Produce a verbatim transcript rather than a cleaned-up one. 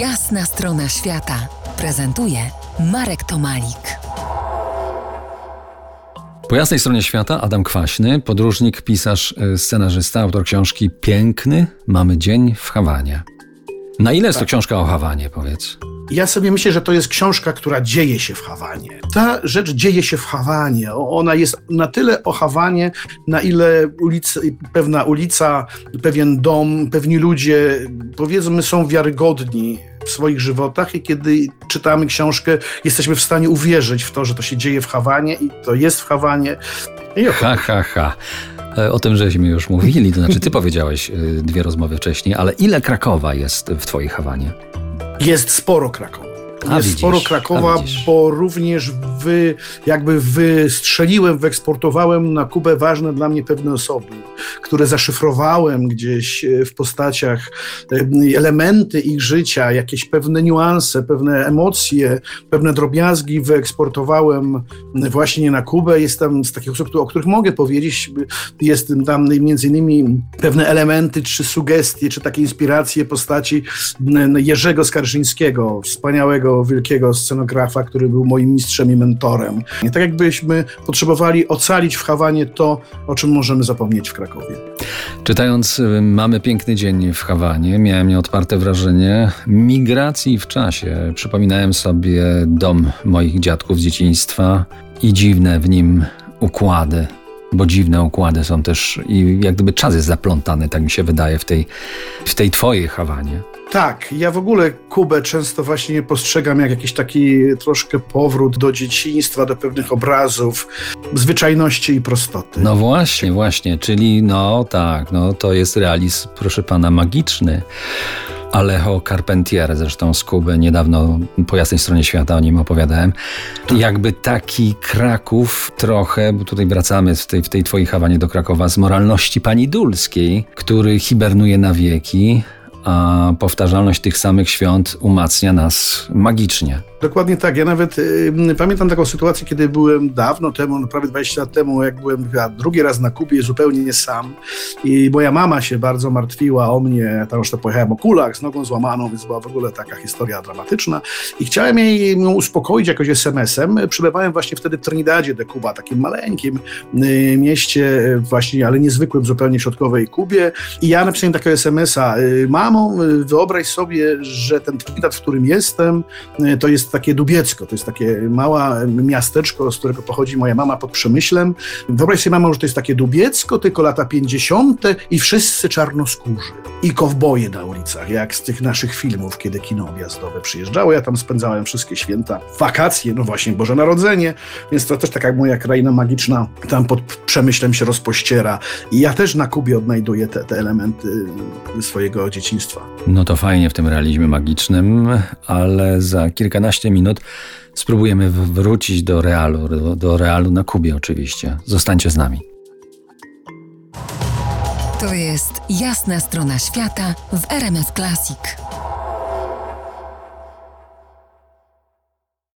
Jasna Strona Świata prezentuje Marek Tomalik. Po jasnej stronie świata Adam Kwaśny, podróżnik, pisarz, scenarzysta, autor książki Piękny, mamy dzień w Hawanie. Na ile jest to książka o Hawanie, powiedz? Ja sobie myślę, że to jest książka, która dzieje się w Hawanie. Ta rzecz dzieje się w Hawanie. Ona jest na tyle o Hawanie, na ile ulica, pewna ulica, pewien dom, pewni ludzie, powiedzmy, są wiarygodni w swoich żywotach i kiedy czytamy książkę, jesteśmy w stanie uwierzyć w to, że to się dzieje w Hawanie i to jest w Hawanie. I ha, ha, ha. O tym żeśmy już mówili, to znaczy ty powiedziałeś dwie rozmowy wcześniej, ale ile Krakowa jest w twojej Hawanie? Jest sporo Krakowa. Jest widzisz, sporo Krakowa, bo również wy, jakby wystrzeliłem, wyeksportowałem na Kubę ważne dla mnie pewne osoby, które zaszyfrowałem gdzieś w postaciach, elementy ich życia, jakieś pewne niuanse, pewne emocje, pewne drobiazgi wyeksportowałem właśnie na Kubę. Jest tam z takich osób, o których mogę powiedzieć, jest tam między innymi pewne elementy, czy sugestie, czy takie inspiracje postaci Jerzego Skarżyńskiego, wspaniałego wielkiego scenografa, który był moim mistrzem i mentorem. I tak jakbyśmy potrzebowali ocalić w Hawanie to, o czym możemy zapomnieć w Krakowie. Czytając Mamy piękny dzień w Hawanie, miałem nieodparte wrażenie migracji w czasie. Przypominałem sobie dom moich dziadków z dzieciństwa i dziwne w nim układy, bo dziwne układy są też i jak gdyby czas jest zaplątany, tak mi się wydaje, w tej, w tej twojej Hawanie. Tak, ja w ogóle Kubę często właśnie postrzegam jak jakiś taki troszkę powrót do dzieciństwa, do pewnych obrazów, zwyczajności i prostoty. No właśnie, właśnie, czyli no tak, no to jest realizm, proszę pana, magiczny. Alejo Carpentier, zresztą z Kuby, niedawno po jasnej stronie świata o nim opowiadałem. Jakby taki Kraków trochę, bo tutaj wracamy w tej, w tej twojej Hawanie do Krakowa, z moralności pani Dulskiej, który hibernuje na wieki, a powtarzalność tych samych świąt umacnia nas magicznie. Dokładnie tak. Ja nawet y, pamiętam taką sytuację, kiedy byłem dawno temu, no prawie dwadzieścia lat temu, jak byłem ja drugi raz na Kubie zupełnie nie sam i moja mama się bardzo martwiła o mnie, tam już to pojechałem o kulach, z nogą złamaną, więc była w ogóle taka historia dramatyczna i chciałem jej no, uspokoić jakoś es em esem. Przebywałem właśnie wtedy w Trinidadzie de Cuba, takim maleńkim y, mieście y, właśnie, ale niezwykłym zupełnie środkowej Kubie i ja napisałem takiego es em esa. Y, Mamo, y, wyobraź sobie, że ten Trinidad, w którym jestem, y, to jest takie Dubiecko, to jest takie małe miasteczko, z którego pochodzi moja mama pod Przemyślem. Wyobraź sobie, mamo, że to jest takie Dubiecko, tylko lata pięćdziesiąte i wszyscy czarnoskórzy i kowboje na ulicach, jak z tych naszych filmów, kiedy kino objazdowe przyjeżdżało. Ja tam spędzałem wszystkie święta, wakacje, no właśnie Boże Narodzenie, więc to też taka moja kraina magiczna tam pod Przemyślem się rozpościera. I ja też na Kubie odnajduję te, te elementy swojego dzieciństwa. No to fajnie w tym realizmie magicznym, ale za kilkanaście minut spróbujemy wrócić do realu, do, do realu na Kubie oczywiście. Zostańcie z nami. To jest Jasna Strona Świata w er em ef Classic.